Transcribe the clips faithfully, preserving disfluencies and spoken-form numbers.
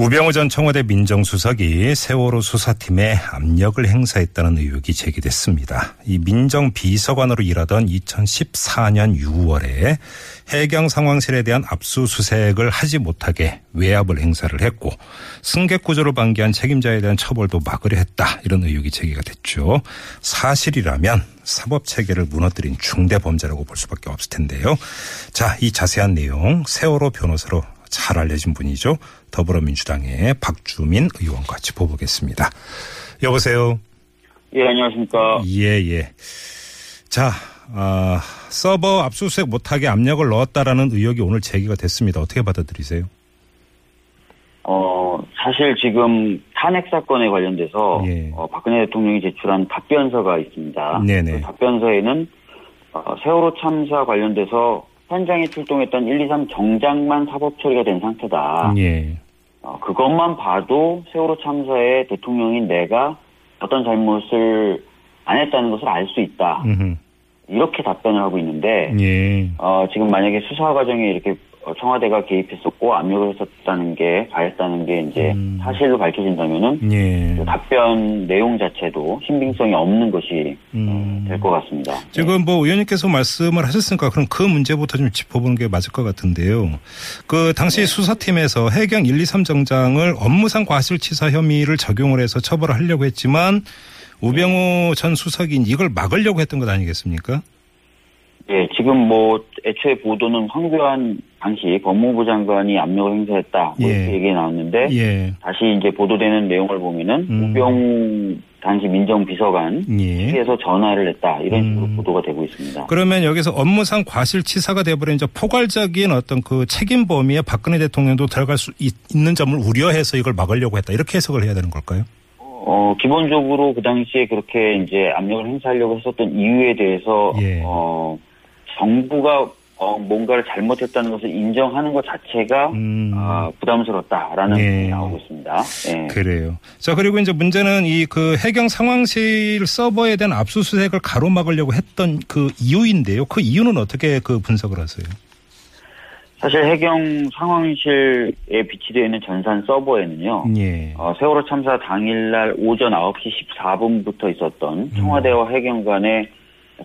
우병우 전 청와대 민정수석이 세월호 수사팀에 압력을 행사했다는 의혹이 제기됐습니다. 이 민정비서관으로 일하던 이천십사 년 유월에 해경 상황실에 대한 압수수색을 하지 못하게 외압을 행사를 했고 승객구조를 방기한 책임자에 대한 처벌도 막으려 했다. 이런 의혹이 제기가 됐죠. 사실이라면 사법체계를 무너뜨린 중대범죄라고 볼 수밖에 없을 텐데요. 자, 이 자세한 내용 세월호 변호사로 잘 알려진 분이죠. 더불어민주당의 박주민 의원과 짚어보겠습니다. 여보세요. 예, 안녕하십니까. 예, 예. 자, 어, 서버 압수수색 못하게 압력을 넣었다라는 의혹이 오늘 제기가 됐습니다. 어떻게 받아들이세요? 어, 사실 지금 탄핵 사건에 관련돼서 예. 어, 박근혜 대통령이 제출한 답변서가 있습니다. 네네. 그 답변서에는 어, 세월호 참사 관련돼서 현장에 출동했던 일, 이, 삼 정장만 사법 처리가 된 상태다. 예. 어, 그것만 봐도 세월호 참사에 대통령인 내가 어떤 잘못을 안 했다는 것을 알 수 있다. 음흠. 이렇게 답변을 하고 있는데 예. 어, 지금 만약에 수사 과정에 이렇게 청와대가 개입했었고 압력을 했었다는 게 가했다는 게 이제 음. 사실로 밝혀진다면은 예. 그 답변 내용 자체도 신빙성이 없는 것이 음. 될 것 같습니다. 지금 네. 뭐 의원님께서 말씀을 하셨으니까 그럼 그 문제부터 좀 짚어보는 게 맞을 것 같은데요. 그 당시 네. 수사팀에서 해경 일, 이, 삼 정장을 업무상 과실치사 혐의를 적용을 해서 처벌을 하려고 했지만 우병우 전 수석인 이걸 막으려고 했던 것 아니겠습니까? 예, 지금 뭐 애초에 보도는 황교안 당시 법무부 장관이 압력을 행사했다 뭐 예. 이렇게 얘기 나왔는데 예. 다시 이제 보도되는 내용을 보면은 음. 우병우 당시 민정비서관 예. 측에서 전화를 했다 이런 식으로 음. 보도가 되고 있습니다. 그러면 여기서 업무상 과실치사가 돼버린 이제 포괄적인 어떤 그 책임 범위에 박근혜 대통령도 들어갈 수 있, 있는 점을 우려해서 이걸 막으려고 했다 이렇게 해석을 해야 되는 걸까요? 어, 기본적으로 그 당시에 그렇게 이제 압력을 행사하려고 했었던 이유에 대해서 예. 어. 정부가 어, 뭔가를 잘못했다는 것을 인정하는 것 자체가 음. 아, 부담스럽다라는 얘기 예. 나오고 있습니다. 예. 그래요. 자 그리고 이제 문제는 이 그 해경 상황실 서버에 대한 압수수색을 가로막으려고 했던 그 이유인데요. 그 이유는 어떻게 그 분석을 하세요? 사실 해경 상황실에 비치되어 있는 전산 서버에는요. 예. 어, 세월호 참사 당일날 오전 아홉 시 십사 분부터 있었던 청와대와 해경 간의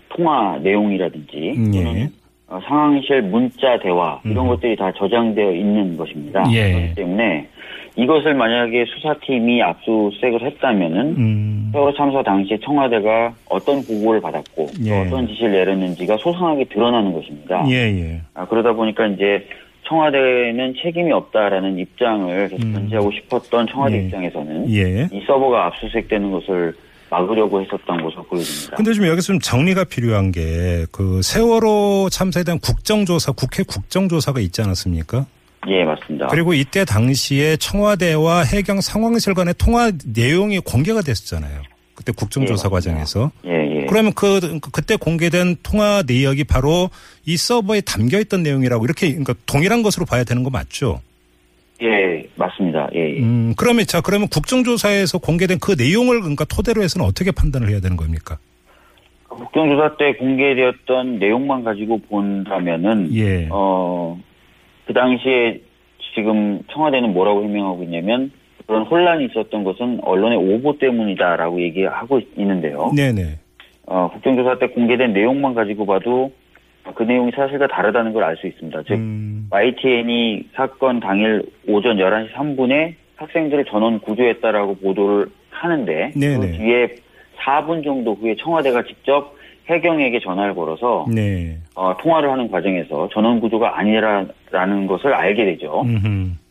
통화 내용이라든지 예. 어, 상황실 문자 대화 이런 음. 것들이 다 저장되어 있는 것입니다. 예. 그렇기 때문에 이것을 만약에 수사팀이 압수수색을 했다면은 음. 세월호 참사 당시 청와대가 어떤 보고를 받았고 예. 어떤 지시를 내렸는지가 소상하게 드러나는 것입니다. 예예. 아, 그러다 보니까 이제 청와대는 책임이 없다라는 입장을 계속 견지하고 음. 싶었던 청와대 예. 입장에서는 예. 이 서버가 압수수색되는 것을 막으려고 했었던 것으로 보여집니다. 근데 좀 여기서 좀 정리가 필요한 게 그 세월호 참사에 대한 국정조사, 국회 국정조사가 있지 않았습니까? 예, 맞습니다. 그리고 이때 당시에 청와대와 해경 상황실 간의 통화 내용이 공개가 됐었잖아요. 그때 국정조사 예, 과정에서. 예, 예. 그러면 그, 그때 공개된 통화 내역이 바로 이 서버에 담겨있던 내용이라고 이렇게 그러니까 동일한 것으로 봐야 되는 거 맞죠? 예, 맞습니다. 예, 예. 음, 그러면 자, 그러면 국정조사에서 공개된 그 내용을 그러니까 토대로 해서는 어떻게 판단을 해야 되는 겁니까? 국정조사 때 공개되었던 내용만 가지고 본다면은, 예. 어, 그 당시에 지금 청와대는 뭐라고 해명하고 있냐면 그런 혼란이 있었던 것은 언론의 오보 때문이다라고 얘기하고 있는데요. 네네. 어, 국정조사 때 공개된 내용만 가지고 봐도 그 내용이 사실과 다르다는 걸 알 수 있습니다. 즉 음. 와이티엔이 사건 당일 오전 열한 시 삼 분에 학생들을 전원 구조했다라고 보도를 하는데 네네. 그 뒤에 사 분 정도 후에 청와대가 직접 해경에게 전화를 걸어서 네. 어, 통화를 하는 과정에서 전원 구조가 아니라는 것을 알게 되죠.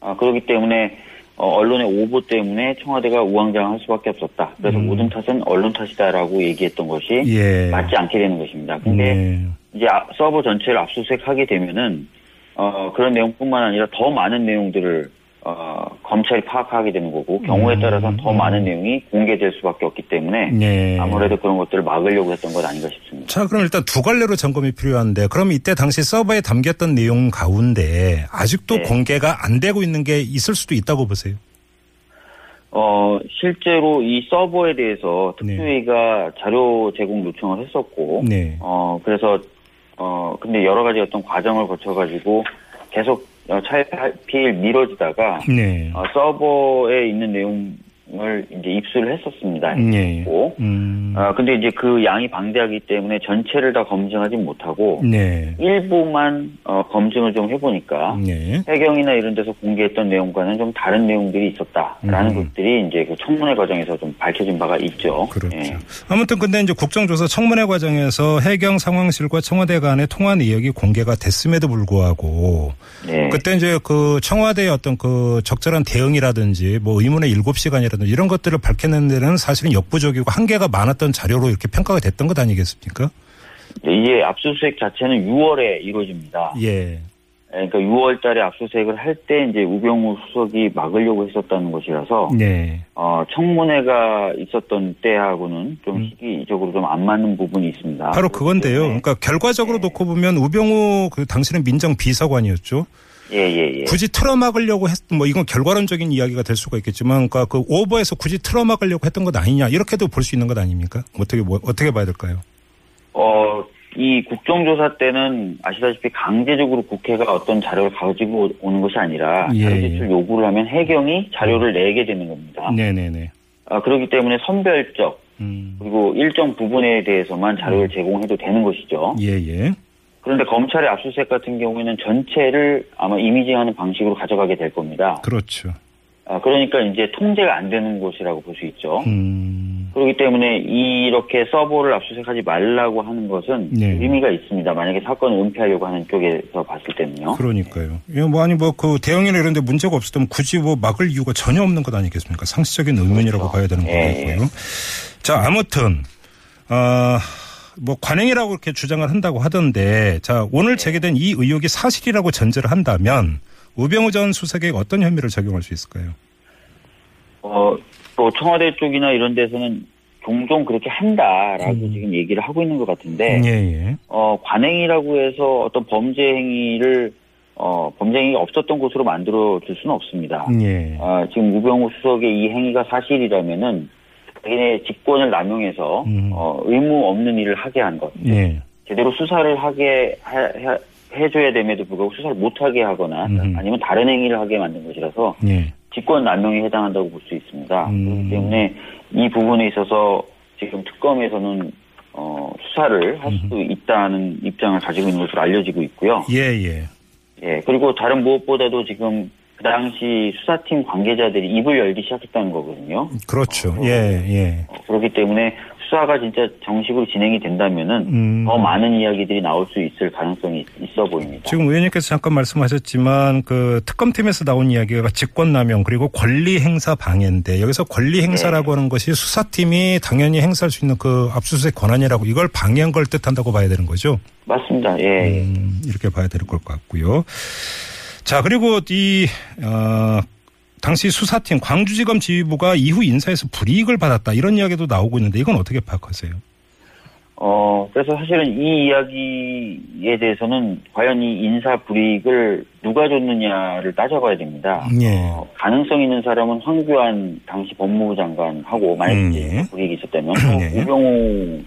어, 그렇기 때문에 어, 언론의 오보 때문에 청와대가 우왕좌왕할 수밖에 없었다. 그래서 음. 모든 탓은 언론 탓이다라고 얘기했던 것이 예. 맞지 않게 되는 것입니다. 근데 예. 이제 서버 전체를 압수수색하게 되면은 어, 그런 내용뿐만 아니라 더 많은 내용들을 어, 검찰이 파악하게 되는 거고 경우에 따라서 더 많은 내용이 공개될 수밖에 없기 때문에 네. 아무래도 그런 것들을 막으려고 했던 것 아닌가 싶습니다. 자, 그럼 일단 두 갈래로 점검이 필요한데 그럼 이때 당시 서버에 담겼던 내용 가운데 아직도 네. 공개가 안 되고 있는 게 있을 수도 있다고 보세요? 어, 실제로 이 서버에 대해서 특수위가 네. 자료 제공 요청을 했었고 네. 어, 그래서 어, 근데 여러 가지 어떤 과정을 거쳐가지고 계속 차일피일 미뤄지다가 네. 어, 서버에 있는 내용을 이제 입수를 했었습니다. 네. 음. 어, 근데 이제 그 양이 방대하기 때문에 전체를 다 검증하지 못하고 네. 일부만 어, 검증을 좀 해보니까 네. 해경이나 이런 데서 공개했던 내용과는 좀 다른 내용들이 있었다라는 음. 것들이 이제 그 청문회 과정에서 좀 밝혀진 바가 있죠. 그렇죠. 예. 아무튼 근데 이제 국정조사 청문회 과정에서 해경 상황실과 청와대 간의 통화 내역이 공개가 됐음에도 불구하고 네. 그때 이제 그 청와대의 어떤 그 적절한 대응이라든지 뭐 의문의 일곱 시간이라든지 이런 것들을 밝혀낸 데는 사실은 역부족이고 한계가 많았던 자료로 이렇게 평가가 됐던 것 아니겠습니까? 네, 이게 압수수색 자체는 유월에 이루어집니다. 예. 그러니까 유월 달에 압수수색을 할 때 이제 우병우 수석이 막으려고 했었다는 것이라서 네. 어, 청문회가 있었던 때하고는 좀 음. 시기적으로 좀 안 맞는 부분이 있습니다. 바로 그건데요. 네. 그러니까 결과적으로 네. 놓고 보면 우병우 그 당시는 민정 비서관이었죠. 예예예. 예. 굳이 틀어막으려고 했, 뭐 이건 결과론적인 이야기가 될 수가 있겠지만, 그러니까 그 오버해서 굳이 틀어막으려고 했던 것 아니냐 이렇게도 볼 수 있는 것 아닙니까? 어떻게 뭐, 어떻게 봐야 될까요? 어. 이 국정조사 때는 아시다시피 강제적으로 국회가 어떤 자료를 가지고 오는 것이 아니라 예, 자료 제출 요구를 하면 해경이 자료를 내게 되는 겁니다. 네네네. 아, 그렇기 때문에 선별적 음. 그리고 일정 부분에 대해서만 자료를 제공해도 되는 것이죠. 예예. 그런데 검찰의 압수수색 같은 경우에는 전체를 아마 이미징하는 방식으로 가져가게 될 겁니다. 그렇죠. 아, 그러니까 이제 통제가 안 되는 곳이라고 볼 수 있죠. 음. 그렇기 때문에 이렇게 서버를 압수수색하지 말라고 하는 것은 네. 의미가 있습니다. 만약에 사건을 은폐하려고 하는 쪽에서 봤을 때는요. 그러니까요. 예, 뭐 아니 뭐 그 대응이나 이런 데 문제가 없었다면 굳이 뭐 막을 이유가 전혀 없는 것 아니겠습니까? 상식적인 의문이라고 그렇죠. 봐야 되는 거고요. 예. 자, 아무튼 아 뭐 관행이라고 이렇게 주장을 한다고 하던데 자, 오늘 제기된 이 의혹이 사실이라고 전제를 한다면 우병우 전 수석에 어떤 혐의를 적용할 수 있을까요? 어, 또 청와대 쪽이나 이런 데서는 종종 그렇게 한다라고 음. 지금 얘기를 하고 있는 것 같은데, 예, 예. 어, 관행이라고 해서 어떤 범죄 행위를 어, 범죄 행위가 없었던 곳으로 만들어 줄 수는 없습니다. 예. 어, 지금 우병우 수석의 이 행위가 사실이라면은 자기네 직권을 남용해서 음. 어, 의무 없는 일을 하게 한 것, 예. 제대로 수사를 하게 하. 하 해줘야 됨에도 불구하고 수사를 못하게 하거나 음. 아니면 다른 행위를 하게 만든 것이라서 예. 직권남용에 해당한다고 볼 수 있습니다. 음. 그렇기 때문에 이 부분에 있어서 지금 특검에서는 어, 수사를 할 수도 있다는 입장을 가지고 있는 것으로 알려지고 있고요. 예예. 예. 예. 그리고 다른 무엇보다도 지금 그 당시 수사팀 관계자들이 입을 열기 시작했다는 거거든요. 그렇죠. 어, 예 예. 어, 그렇기 때문에 수사가 진짜 정식으로 진행이 된다면은 음. 더 많은 이야기들이 나올 수 있을 가능성이 있어 보입니다. 지금 의원님께서 잠깐 말씀하셨지만 그 특검팀에서 나온 이야기가 직권남용 그리고 권리행사 방해인데 여기서 권리행사라고 네. 하는 것이 수사팀이 당연히 행사할 수 있는 그 압수수색 권한이라고 이걸 방해한 걸 뜻한다고 봐야 되는 거죠? 맞습니다. 예. 음, 이렇게 봐야 될 것 같고요. 자 그리고 이 어, 당시 수사팀 광주지검 지휘부가 이후 인사에서 불이익을 받았다 이런 이야기도 나오고 있는데 이건 어떻게 파악하세요? 어 그래서 사실은 이 이야기에 대해서는 과연 이 인사 불이익을 누가 줬느냐를 따져봐야 됩니다. 예. 어, 가능성 있는 사람은 황교안 당시 법무부 장관하고 만약에 예. 불이익이 있었다면 예. 우병우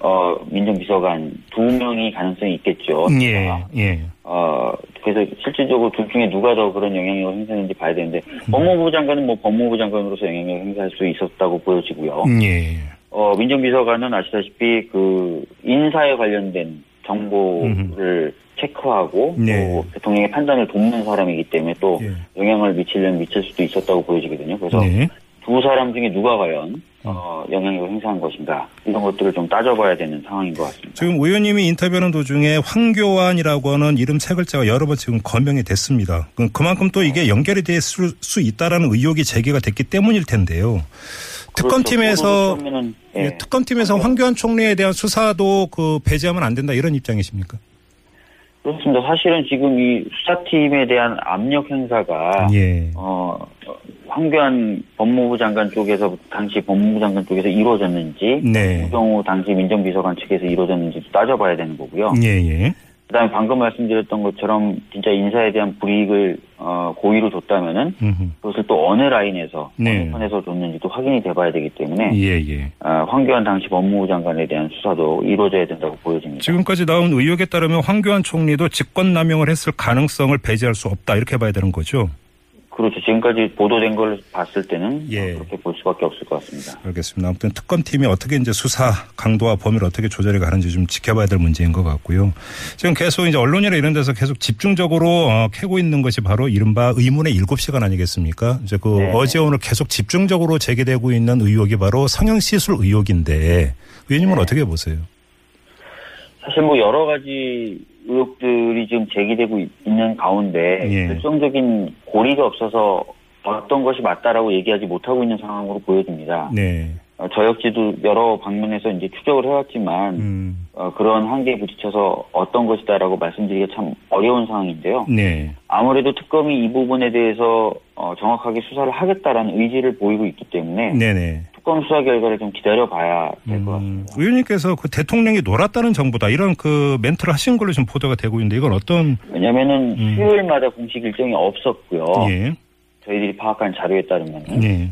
어, 민정비서관 두 명이 가능성이 있겠죠. 예. 아, 예. 어, 그래서 실질적으로 둘 중에 누가 더 그런 영향력을 행사했는지 봐야 되는데, 음. 법무부 장관은 뭐 법무부 장관으로서 영향력을 행사할 수 있었다고 보여지고요. 예. 어, 민정비서관은 아시다시피 그 인사에 관련된 정보를 음. 체크하고, 네. 또 대통령의 판단을 돕는 사람이기 때문에 또 예. 영향을 미치려면 미칠 수도 있었다고 보여지거든요. 그래서 네. 두 사람 중에 누가 과연 어, 영향력을 행사한 것인가 이런 것들을 좀 따져봐야 되는 상황인 것 같습니다. 지금 의원님이 인터뷰하는 도중에 황교안이라고 하는 이름 세 글자가 여러 번 지금 거명이 됐습니다. 그만큼 또 이게 연결이 될 수 있다라는 의혹이 제기가 됐기 때문일 텐데요. 특검팀에서 그렇죠. 예. 특검팀에서 황교안 총리에 대한 수사도 그 배제하면 안 된다 이런 입장이십니까? 그렇습니다. 사실은 지금 이 수사팀에 대한 압력 행사가 예. 어, 황교안 법무부 장관 쪽에서 당시 법무부 장관 쪽에서 이루어졌는지 네. 우병우 당시 민정비서관 측에서 이루어졌는지도 따져봐야 되는 거고요. 예예. 그다음에 방금 말씀드렸던 것처럼 진짜 인사에 대한 불이익을 어, 고의를 줬다면은 음흠. 그것을 또 어느 라인에서 네. 어느 편에서 줬는지도 확인이 돼봐야 되기 때문에 예, 예. 어, 황교안 당시 법무부 장관에 대한 수사도 이루어져야 된다고 보여집니다. 지금까지 나온 의혹에 따르면 황교안 총리도 직권남용을 했을 가능성을 배제할 수 없다 이렇게 봐야 되는 거죠? 그렇죠. 지금까지 보도된 걸 봤을 때는 예. 그렇게 볼 수밖에 없을 것 같습니다. 알겠습니다. 아무튼 특검팀이 어떻게 이제 수사 강도와 범위를 어떻게 조절해 가는지 좀 지켜봐야 될 문제인 것 같고요. 지금 계속 이제 언론이나 이런 데서 계속 집중적으로 어, 캐고 있는 것이 바로 이른바 의문의 일곱 시간 아니겠습니까? 이제 그 네. 어제 오늘 계속 집중적으로 제기되고 있는 의혹이 바로 성형시술 의혹인데 의원님은 네. 어떻게 보세요? 사실 뭐 여러 가지 의혹들이 지금 제기되고 있는 가운데 예. 결정적인 고리가 없어서 어떤 것이 맞다라고 얘기하지 못하고 있는 상황으로 보여집니다. 네. 어, 저 역시도 여러 방면에서 이제 추적을 해왔지만 음. 어, 그런 한계에 부딪혀서 어떤 것이다라고 말씀드리기가 참 어려운 상황인데요. 네. 아무래도 특검이 이 부분에 대해서 어, 정확하게 수사를 하겠다라는 의지를 보이고 있기 때문에 네네. 특검 수사 결과를 좀 기다려봐야 될 것 같습니다. 음, 의원님께서 그 대통령이 놀았다는 정보다 이런 그 멘트를 하신 걸로 지금 보도가 되고 있는데 이건 어떤? 왜냐면은 음. 수요일마다 공식 일정이 없었고요. 예. 저희들이 파악한 자료에 따르면은. 예.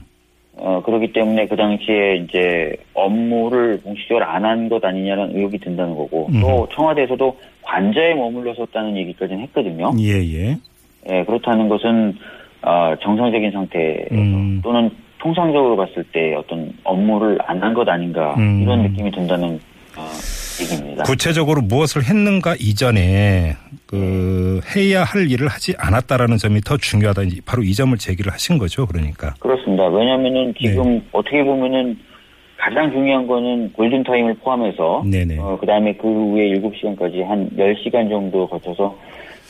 어, 그렇기 때문에 그 당시에 이제 업무를 공식적으로 안 한 것 아니냐는 의혹이 든다는 거고 음. 또 청와대에서도 관저에 머물렀었다는 얘기까지는 했거든요. 예예. 예. 예, 그렇다는 것은 어, 정상적인 상태 음. 또는 통상적으로 봤을 때 어떤 업무를 안 한 것 아닌가 음. 이런 느낌이 든다는 어, 얘기입니다. 구체적으로 무엇을 했는가 이전에 그 해야 할 일을 하지 않았다라는 점이 더 중요하다. 바로 이 점을 제기를 하신 거죠. 그러니까. 그렇습니다. 왜냐하면은 지금 네. 어떻게 보면은 가장 중요한 거는 골든타임을 포함해서 어, 그다음에 그 후에 일곱 시간까지 한 열 시간 정도 거쳐서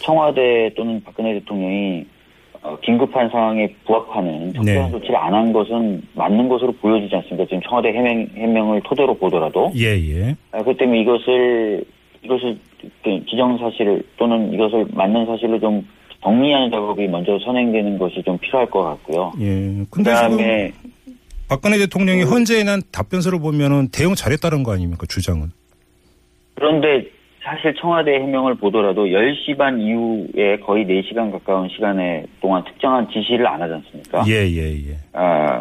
청와대 또는 박근혜 대통령이 어, 긴급한 상황에 부합하는 적절한 네. 조치를 안 한 것은 맞는 것으로 보여지지 않습니까? 지금 청와대 해명, 해명을 토대로 보더라도. 예, 예. 아, 그 때문에 이것을, 이것을, 기정사실 또는 이것을 맞는 사실로 좀 정리하는 작업이 먼저 선행되는 것이 좀 필요할 것 같고요. 예. 근데 그다음에 박근혜 대통령이 그, 현재에 대한 답변서를 보면은 대응 잘했다는 거 아닙니까? 주장은. 그런데 사실 청와대 해명을 보더라도 열 시 반 이후에 거의 네 시간 가까운 시간에 동안 특정한 지시를 안 하지 않습니까? 예, 예, 예. 아,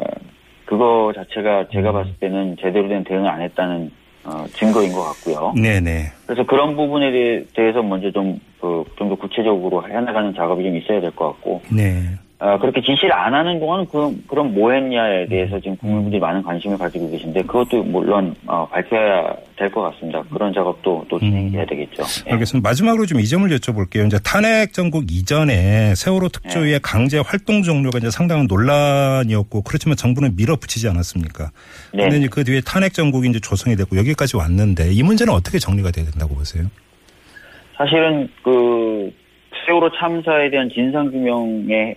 그거 자체가 제가 봤을 때는 제대로 된 대응을 안 했다는 어, 증거인 것 같고요. 네네. 그래서 그런 부분에 대, 대해서 먼저 좀, 그, 좀 더 구체적으로 해나가는 작업이 좀 있어야 될 것 같고. 네. 아, 그렇게 지시를 안 하는 동안 그, 그럼 뭐 했냐에 대해서 지금 국민분들이 많은 관심을 가지고 계신데 그것도 물론, 어, 밝혀야 될 것 같습니다. 그런 작업도 또 진행해야 되겠죠. 음. 알겠습니다. 예. 마지막으로 좀 이 점을 여쭤볼게요. 이제 탄핵 전국 이전에 세월호 특조위의 예. 강제 활동 종료가 이제 상당한 논란이었고 그렇지만 정부는 밀어붙이지 않았습니까? 네. 근데 이제 그 뒤에 탄핵 전국이 이제 조성이 됐고 여기까지 왔는데 이 문제는 어떻게 정리가 돼야 된다고 보세요? 사실은 그 세월호 참사에 대한 진상규명의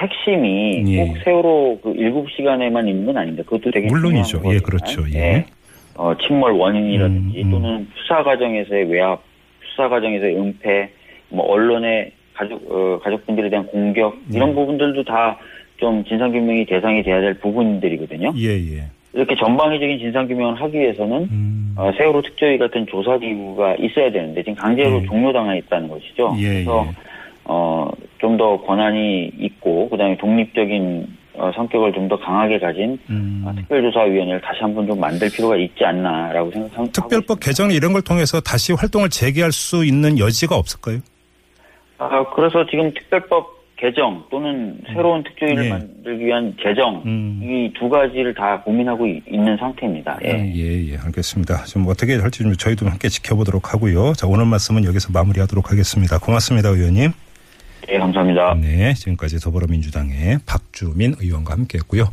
핵심이 예. 꼭 세월호 그 일곱 시간에만 있는 건 아닌데 그것도 되게 물론이죠. 중요한 예, 거지만. 그렇죠. 예. 예. 어, 침몰 원인이라든지 음, 음. 또는 수사 과정에서의 외압, 수사 과정에서의 은폐, 뭐 언론의 가족 어, 가족분들에 대한 공격 예. 이런 부분들도 다 좀 진상규명이 대상이 돼야 될 부분들이거든요. 예, 예. 이렇게 전방위적인 진상규명을 하기 위해서는 음. 어, 세월호 특조위 같은 조사기구가 있어야 되는데 지금 강제로 예. 종료당해 있다는 것이죠. 예, 그래서 예. 어, 좀 더 권한이 있고 그다음에 독립적인 어, 성격을 좀 더 강하게 가진 음. 어, 특별조사위원회를 다시 한번 좀 만들 필요가 있지 않나라고 생각합니다. 특별법 개정 이런 걸 통해서 다시 활동을 재개할 수 있는 여지가 없을까요? 아, 그래서 지금 특별법 개정 또는 음. 새로운 특조위를 예. 만들기 위한 개정 음. 이 두 가지를 다 고민하고 있는 상태입니다. 예, 아, 예, 예, 알겠습니다. 좀 어떻게 할지 좀 저희도 함께 지켜보도록 하고요. 자, 오늘 말씀은 여기서 마무리하도록 하겠습니다. 고맙습니다, 의원님. 네, 감사합니다. 네, 지금까지 더불어민주당의 박주민 의원과 함께했고요.